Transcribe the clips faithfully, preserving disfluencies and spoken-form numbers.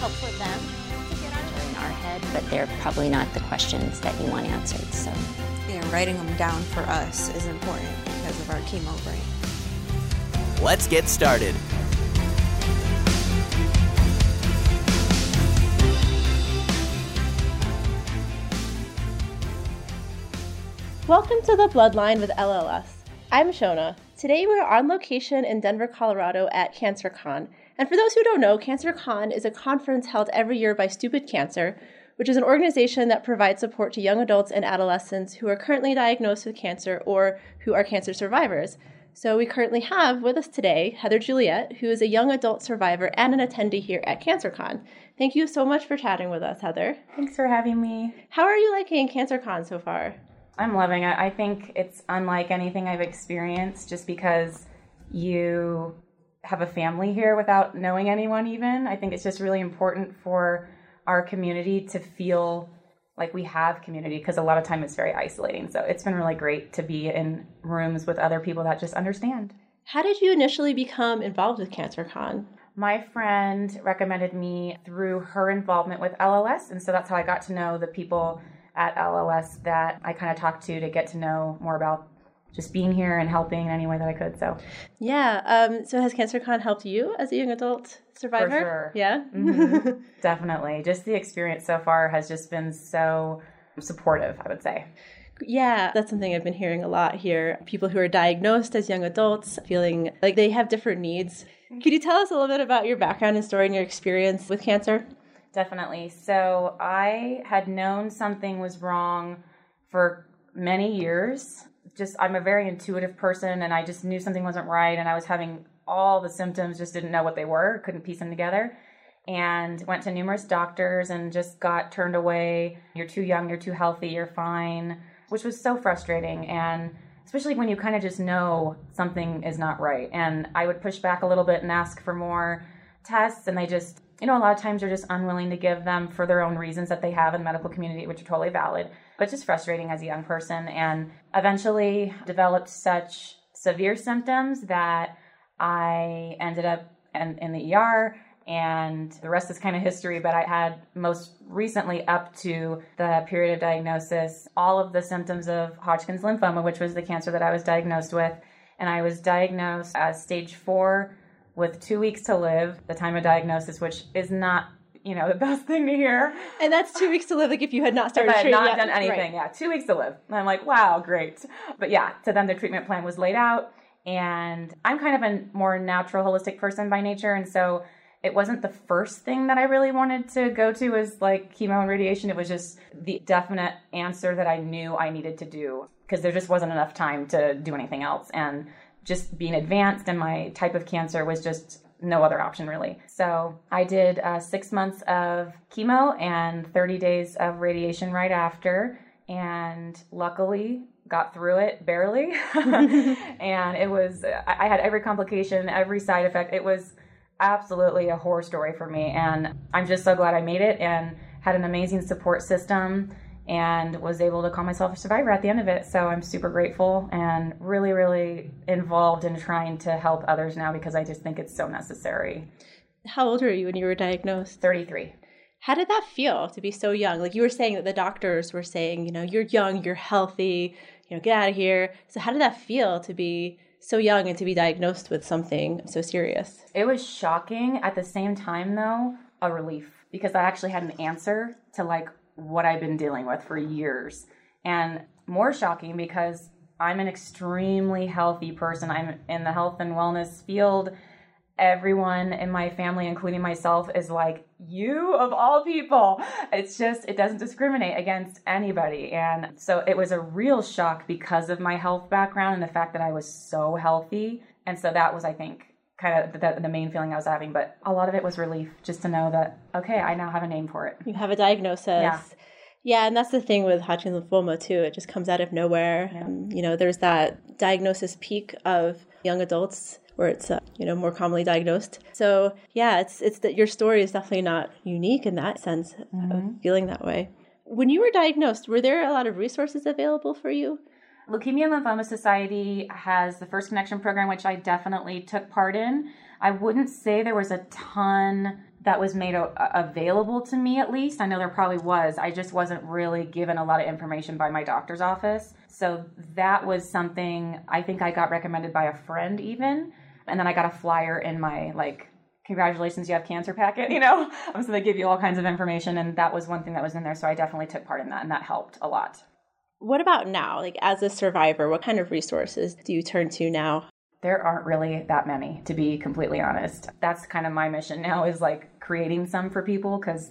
help for them to get out of in our head, but they're probably not the questions that you want answered, so. Yeah, writing them down for us is important because of our chemo brain. Let's get started. Welcome to The Bloodline with L L S. I'm Shona. Today we're on location in Denver, Colorado at CancerCon. And for those who don't know, CancerCon is a conference held every year by Stupid Cancer, which is an organization that provides support to young adults and adolescents who are currently diagnosed with cancer or who are cancer survivors. So we currently have with us today Heather Juliet, who is a young adult survivor and an attendee here at CancerCon. Thank you so much for chatting with us, Heather. Thanks for having me. How are you liking CancerCon so far? I'm loving it. I think it's unlike anything I've experienced just because you have a family here without knowing anyone even. I think it's just really important for our community to feel like we have community because a lot of time it's very isolating. So it's been really great to be in rooms with other people that just understand. How did you initially become involved with CancerCon? My friend recommended me through her involvement with L L S. And so that's how I got to know the people at L L S that I kind of talked to to get to know more about just being here and helping in any way that I could. So, yeah. Um, so has CancerCon helped you as a young adult survivor? For sure. Yeah. Mm-hmm. Definitely. Just the experience so far has just been so supportive, I would say. Yeah, that's something I've been hearing a lot here. People who are diagnosed as young adults feeling like they have different needs. Could you tell us a little bit about your background and story and your experience with cancer? Definitely. So I had known something was wrong for many years. Just, I'm a very intuitive person, and I just knew something wasn't right, and I was having all the symptoms, just didn't know what they were, couldn't piece them together, and went to numerous doctors and just got turned away. You're too young, you're too healthy, you're fine, which was so frustrating, and especially when you kind of just know something is not right. And I would push back a little bit and ask for more tests, and they just, you know, a lot of times they're just unwilling to give them for their own reasons that they have in the medical community, which are totally valid, but just frustrating as a young person. And eventually developed such severe symptoms that I ended up in, in the E R, and the rest is kind of history. But I had most recently, up to the period of diagnosis, all of the symptoms of Hodgkin's lymphoma, which was the cancer that I was diagnosed with. And I was diagnosed as stage four with two weeks to live, the time of diagnosis, which is not, you know, the best thing to hear. And that's two weeks to live, like if you had not started treatment. If I had not done anything, right. Yeah, two weeks to live. And I'm like, wow, great. But yeah, so then the treatment plan was laid out, and I'm kind of a more natural, holistic person by nature, and so it wasn't the first thing that I really wanted to go to was like chemo and radiation. It was just the definite answer that I knew I needed to do because there just wasn't enough time to do anything else. And just being advanced and my type of cancer was just no other option really. So I did uh, six months of chemo and thirty days of radiation right after, and luckily got through it barely. And it was, I had every complication, every side effect. It was absolutely a horror story for me. And I'm just so glad I made it and had an amazing support system and was able to call myself a survivor at the end of it. So I'm super grateful and really, really involved in trying to help others now because I just think it's so necessary. How old were you when you were diagnosed? thirty-three. How did that feel to be so young? Like you were saying that the doctors were saying, you know, you're young, you're healthy, you know, get out of here. So how did that feel to be so young and to be diagnosed with something so serious? It was shocking. At the same time, though, a relief because I actually had an answer to like what I've been dealing with for years. And more shocking because I'm an extremely healthy person. I'm in the health and wellness field. Everyone in my family, including myself, is like, you of all people. It's just, it doesn't discriminate against anybody. And so it was a real shock because of my health background and the fact that I was so healthy. And so that was, I think, kind of the, the main feeling I was having. But a lot of it was relief just to know that, okay, I now have a name for it. You have a diagnosis. Yeah. Yeah, and that's the thing with Hodgkin's lymphoma too. It just comes out of nowhere. Yeah. Um, you know, there's that diagnosis peak of young adults where it's uh, you know, more commonly diagnosed. So yeah, it's it's that your story is definitely not unique in that sense mm-hmm. of feeling that way. When you were diagnosed, were there a lot of resources available for you? Leukemia and Lymphoma Society has the First Connection Program, which I definitely took part in. I wouldn't say there was a ton that was made a- available to me, at least. I know there probably was. I just wasn't really given a lot of information by my doctor's office. So that was something I think I got recommended by a friend even. And then I got a flyer in my, like, congratulations, you have cancer packet, you know? So they give you all kinds of information. And that was one thing that was in there. So I definitely took part in that, and that helped a lot. What about now? Like, as a survivor, what kind of resources do you turn to now? There aren't really that many, to be completely honest. That's kind of my mission now, is like creating some for people, because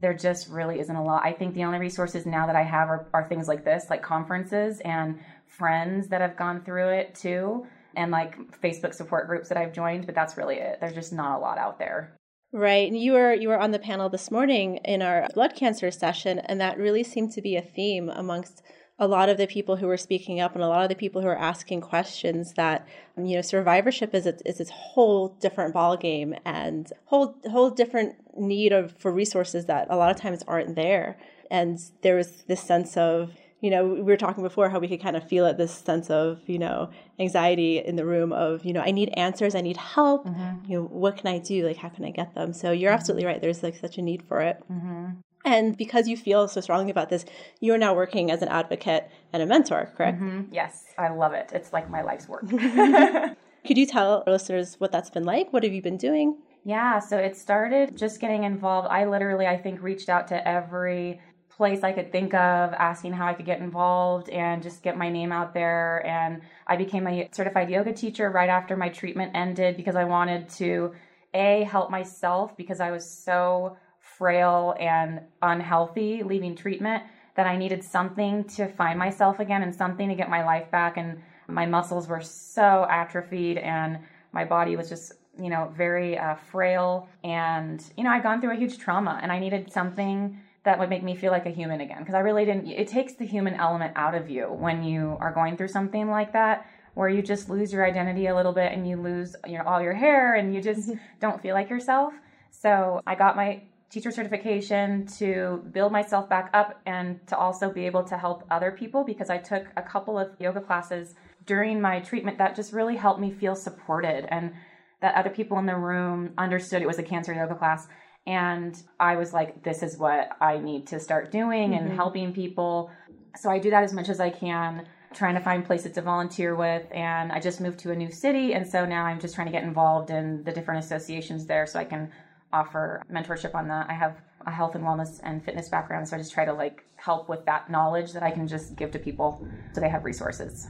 there just really isn't a lot. I think the only resources now that I have are, are things like this, like conferences and friends that have gone through it too, and like Facebook support groups that I've joined, but that's really it. There's just not a lot out there. Right. And you were you were on the panel this morning in our blood cancer session, and that really seemed to be a theme amongst a lot of the people who were speaking up and a lot of the people who are asking questions, that, you know, survivorship is a, is its whole different ballgame and whole whole different need of for resources that a lot of times aren't there. And there was this sense of, you know, we were talking before how we could kind of feel it, this sense of, you know, anxiety in the room of, you know, I need answers, I need help, mm-hmm. you know, what can I do? Like, how can I get them? So you're mm-hmm. absolutely right. There's like such a need for it. Mm-hmm. And because you feel so strongly about this, you are now working as an advocate and a mentor, correct? Mm-hmm. Yes, I love it. It's like my life's work. Could you tell our listeners what that's been like? What have you been doing? Yeah, so it started just getting involved. I literally, I think, reached out to every place I could think of, asking how I could get involved and just get my name out there. And I became a certified yoga teacher right after my treatment ended, because I wanted to, A, help myself, because I was so frail and unhealthy leaving treatment that I needed something to find myself again and something to get my life back. And my muscles were so atrophied and my body was just, you know, very uh, frail. And, you know, I'd gone through a huge trauma and I needed something that would make me feel like a human again. Because I really didn't, it takes the human element out of you when you are going through something like that, where you just lose your identity a little bit and you lose, you know, all your hair and you just don't feel like yourself. So I got my teacher certification to build myself back up and to also be able to help other people, because I took a couple of yoga classes during my treatment that just really helped me feel supported, and that other people in the room understood it was a cancer yoga class. And I was like, this is what I need to start doing mm-hmm. and helping people. So I do that as much as I can, trying to find places to volunteer with. And I just moved to a new city. And so now I'm just trying to get involved in the different associations there so I can offer mentorship on that. I have a health and wellness and fitness background, so I just try to like help with that knowledge that I can just give to people so they have resources.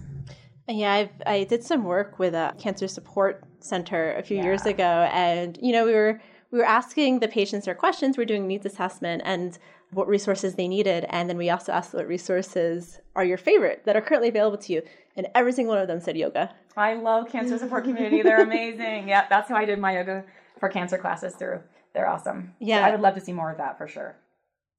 Yeah, I've, I did some work with a cancer support center a few yeah. years ago, and you know we were we were asking the patients their questions. We're doing needs assessment and what resources they needed, and then we also asked what resources are your favorite that are currently available to you, and every single one of them said yoga. I love Cancer Support Community. They're amazing. Yeah, that's how I did my yoga for cancer classes through. They're awesome. Yeah. So I would love to see more of that for sure.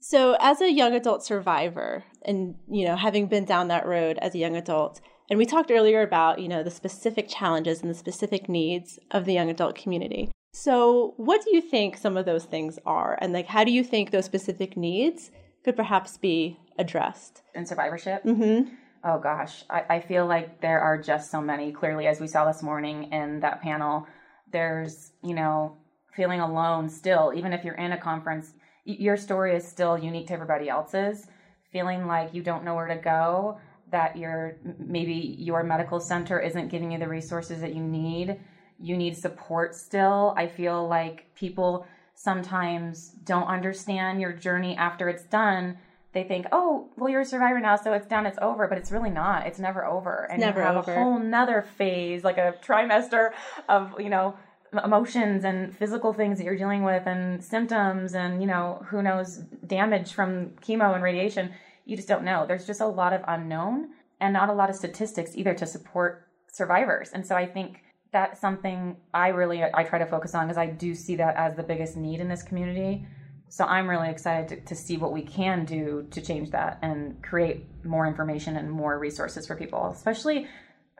So as a young adult survivor, and, you know, having been down that road as a young adult, and we talked earlier about, you know, the specific challenges and the specific needs of the young adult community. So what do you think some of those things are? And like, how do you think those specific needs could perhaps be addressed? In survivorship? Mm-hmm. Oh gosh, I, I feel like there are just so many. Clearly, as we saw this morning in that panel, there's, you know, feeling alone still, even if you're in a conference, your story is still unique to everybody else's. Feeling like you don't know where to go, that your maybe your medical center isn't giving you the resources that you need. You need support still. I feel like people sometimes don't understand your journey after it's done, they think, oh, well, you're a survivor now, so it's done, it's over. But it's really not. It's never over. And never you have over. A whole nother phase, like a trimester of, you know, emotions and physical things that you're dealing with and symptoms and, you know, who knows, damage from chemo and radiation. You just don't know. There's just a lot of unknown and not a lot of statistics either to support survivors. And so I think that's something I really, I try to focus on because I do see that as the biggest need in this community. So I'm really excited to, to see what we can do to change that and create more information and more resources for people, especially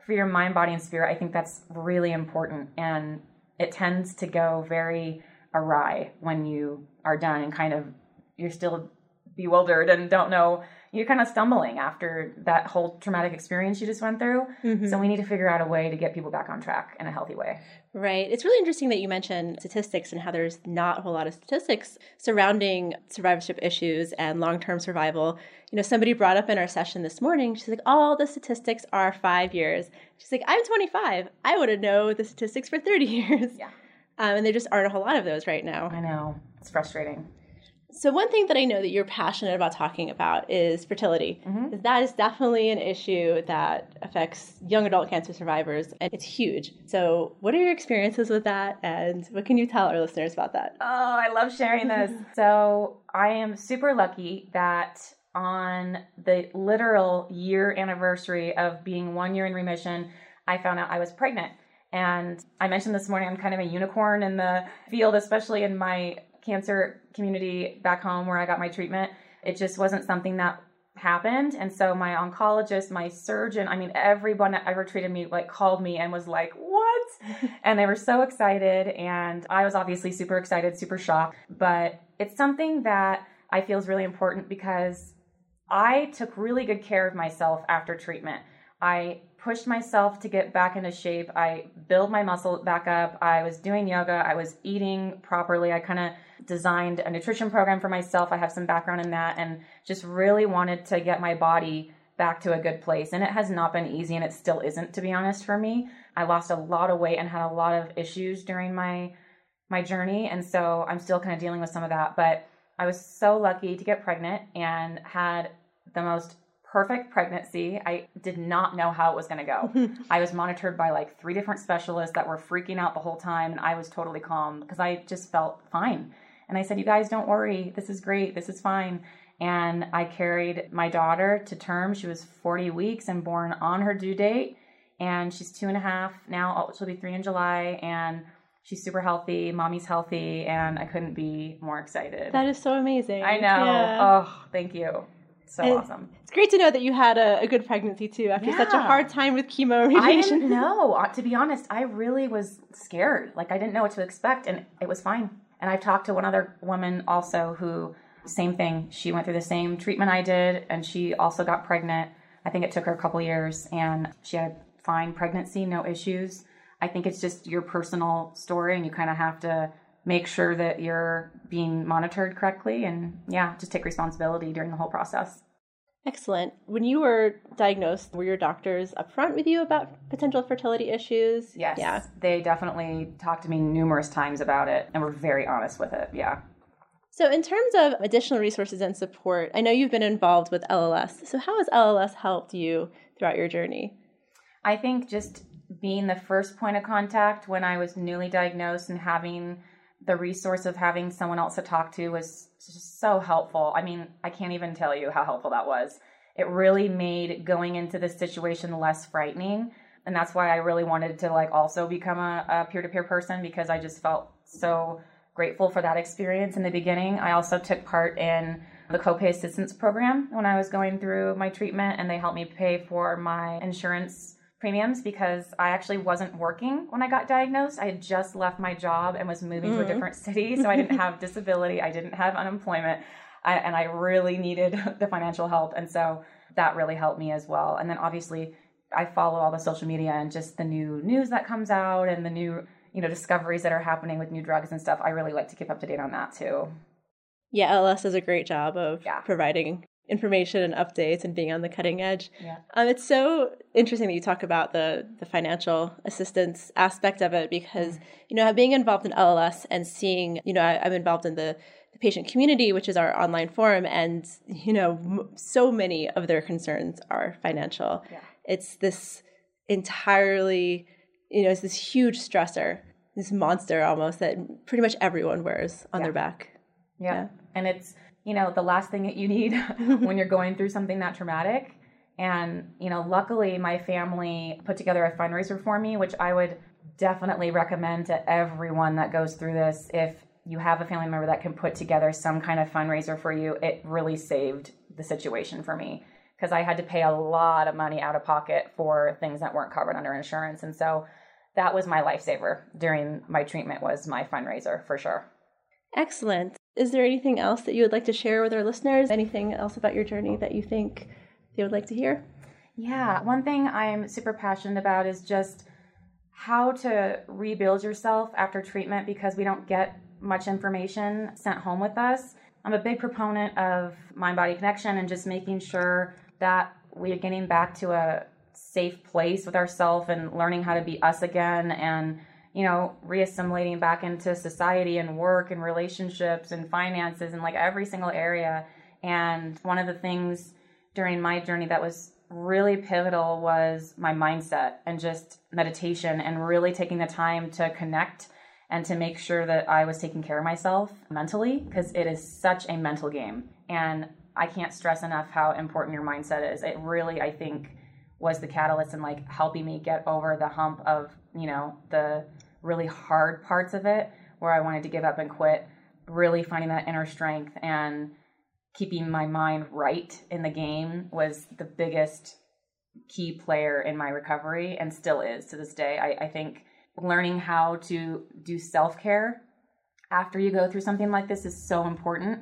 for your mind, body, and spirit. I think that's really important. And it tends to go very awry when you are done and kind of you're still bewildered and don't know. You're kind of stumbling after that whole traumatic experience you just went through. Mm-hmm. So we need to figure out a way to get people back on track in a healthy way. Right. It's really interesting that you mentioned statistics and how there's not a whole lot of statistics surrounding survivorship issues and long-term survival. You know, somebody brought up in our session this morning, she's like, all the statistics are five years. She's like, I'm twenty-five. I would have known the statistics for thirty years. Yeah. Um, and there just aren't a whole lot of those right now. I know. It's frustrating. So one thing that I know that you're passionate about talking about is fertility. Mm-hmm. That is definitely an issue that affects young adult cancer survivors, and it's huge. So what are your experiences with that, and what can you tell our listeners about that? Oh, I love sharing this. So I am super lucky that on the literal year anniversary of being one year in remission, I found out I was pregnant. And I mentioned this morning, I'm kind of a unicorn in the field, especially in my cancer community back home where I got my treatment. It just wasn't something that happened. And so my oncologist, my surgeon, I mean, everyone that ever treated me, like, called me and was like, what? And they were so excited. And I was obviously super excited, super shocked. But it's something that I feel is really important because I took really good care of myself after treatment. I pushed myself to get back into shape. I built my muscle back up. I was doing yoga. I was eating properly. I kind of designed a nutrition program for myself. I have some background in that and just really wanted to get my body back to a good place. And it has not been easy, and it still isn't, to be honest, for me. I lost a lot of weight and had a lot of issues during my my journey. And so I'm still kind of dealing with some of that. But I was so lucky to get pregnant and had the most perfect pregnancy. I did not know how it was going to go. I was monitored by like three different specialists that were freaking out the whole time. And I was totally calm because I just felt fine. And I said, you guys, don't worry. This is great. This is fine. And I carried my daughter to term. She was forty weeks and born on her due date. And she's two and a half now. She'll be three in July. And she's super healthy. Mommy's healthy. And I couldn't be more excited. That is so amazing. I know. Yeah. Oh, thank you. So and awesome. It's great to know that you had a, a good pregnancy too after yeah. such a hard time with chemo radiation. I didn't know. To be honest, I really was scared. Like, I didn't know what to expect, and it was fine. And I've talked to one other woman also who, same thing. She went through the same treatment I did, and she also got pregnant. I think it took her a couple years, and she had a fine pregnancy, no issues. I think it's just your personal story, and you kind of have to make sure that you're being monitored correctly, and yeah, just take responsibility during the whole process. Excellent. When you were diagnosed, were your doctors upfront with you about potential fertility issues? Yes. Yeah. They definitely talked to me numerous times about it and were very honest with it. Yeah. So in terms of additional resources and support, I know you've been involved with L L S. So how has L L S helped you throughout your journey? I think just being the first point of contact when I was newly diagnosed and having the resource of having someone else to talk to was just so helpful. I mean, I can't even tell you how helpful that was. It really made going into this situation less frightening. And that's why I really wanted to like also become a, a peer-to-peer person, because I just felt so grateful for that experience in the beginning. I also took part in the copay assistance program when I was going through my treatment, and they helped me pay for my insurance premiums because I actually wasn't working when I got diagnosed. I had just left my job and was moving mm. to a different city. So I didn't have disability. I didn't have unemployment. I, and I really needed the financial help. And so that really helped me as well. And then obviously I follow all the social media and just the new news that comes out and the new, you know, discoveries that are happening with new drugs and stuff. I really like to keep up to date on that too. Yeah, L L S does a great job of yeah. providing information and updates and being on the cutting edge. Yeah. Um, it's so interesting that you talk about the, the financial assistance aspect of it because, mm-hmm. you know, being involved in L L S and seeing, you know, I, I'm involved in the the patient community, which is our online forum, and you know, m- so many of their concerns are financial. Yeah. It's this entirely, you know, it's this huge stressor, this monster almost that pretty much everyone wears on yeah. their back. Yeah. yeah. And it's, you know, the last thing that you need when you're going through something that traumatic. And, you know, luckily my family put together a fundraiser for me, which I would definitely recommend to everyone that goes through this. If you have a family member that can put together some kind of fundraiser for you, it really saved the situation for me, because I had to pay a lot of money out of pocket for things that weren't covered under insurance. And so that was my lifesaver during my treatment, was my fundraiser for sure. Excellent. Is there anything else that you would like to share with our listeners? Anything else about your journey that you think they would like to hear? Yeah. One thing I'm super passionate about is just how to rebuild yourself after treatment, because we don't get much information sent home with us. I'm a big proponent of mind-body connection and just making sure that we're getting back to a safe place with ourselves and learning how to be us again, and, you know, reassimilating back into society and work and relationships and finances and like every single area. And one of the things during my journey that was really pivotal was my mindset and just meditation and really taking the time to connect and to make sure that I was taking care of myself mentally, because it is such a mental game. And I can't stress enough how important your mindset is. It really, I think, was the catalyst in like helping me get over the hump of, you know, the really hard parts of it where I wanted to give up and quit, really finding that inner strength and keeping my mind right in the game was the biggest key player in my recovery, and still is to this day. I, I think learning how to do self-care after you go through something like this is so important.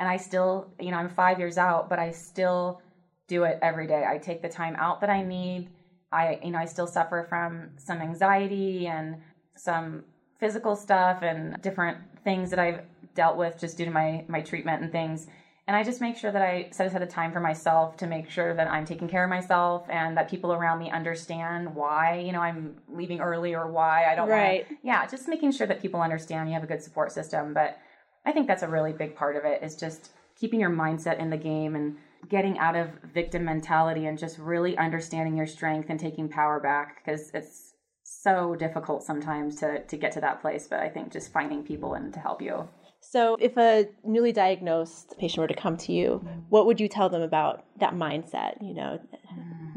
And I still, you know, I'm five years out, but I still do it every day. I take the time out that I need. I, you know, I still suffer from some anxiety and some physical stuff and different things that I've dealt with just due to my, my treatment and things. And I just make sure that I set aside a time for myself to make sure that I'm taking care of myself and that people around me understand why, you know, I'm leaving early or why I don't right. want to. Yeah, just making sure that people understand you have a good support system. But I think that's a really big part of it, is just keeping your mindset in the game and getting out of victim mentality and just really understanding your strength and taking power back, because it's so difficult sometimes to, to get to that place. But I think just finding people and to help you. So if a newly diagnosed patient were to come to you, what would you tell them about that mindset? You know,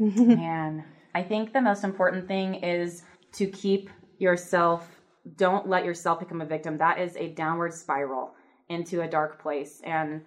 man, I think the most important thing is to keep yourself, don't let yourself become a victim. That is a downward spiral into a dark place. And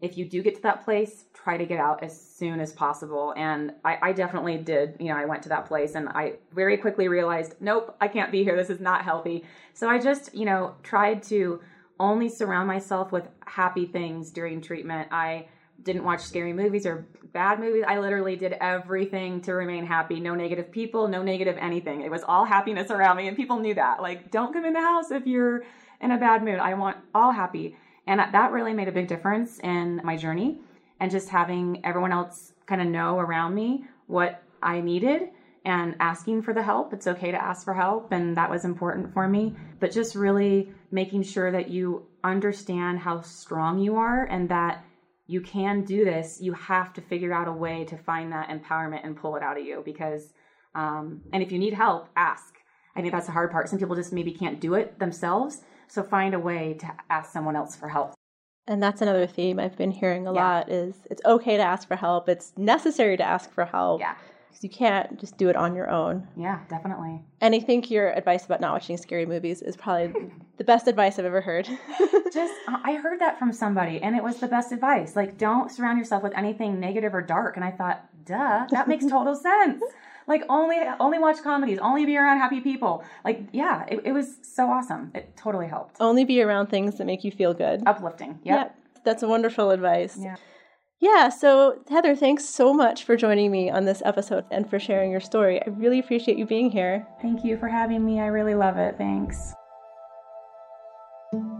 if you do get to that place, try to get out as soon as possible. And I, I definitely did. You know, I went to that place and I very quickly realized, nope, I can't be here. This is not healthy. So I just, you know, tried to only surround myself with happy things during treatment. I didn't watch scary movies or bad movies. I literally did everything to remain happy. No negative people, no negative anything. It was all happiness around me, and people knew that. Like, don't come in the house if you're in a bad mood. I want all happy. And that really made a big difference in my journey, and just having everyone else kind of know around me what I needed and asking for the help. It's okay to ask for help, and that was important for me. But just really making sure that you understand how strong you are and that you can do this. You have to figure out a way to find that empowerment and pull it out of you, because, um, and if you need help, ask. I think that's the hard part. Some people just maybe can't do it themselves. So find a way to ask someone else for help. And that's another theme I've been hearing a yeah. lot, is it's okay to ask for help. It's necessary to ask for help. Yeah. Because you can't just do it on your own. Yeah, definitely. And I think your advice about not watching scary movies is probably the best advice I've ever heard. Just, I heard that from somebody, and it was the best advice. Like, don't surround yourself with anything negative or dark. And I thought, duh, that makes total sense. Like, only only watch comedies. Only be around happy people. Like, yeah, it, it was so awesome. It totally helped. Only be around things that make you feel good. Uplifting. Yep. yep. That's wonderful advice. Yeah. Yeah. So, Heather, thanks so much for joining me on this episode and for sharing your story. I really appreciate you being here. Thank you for having me. I really love it. Thanks.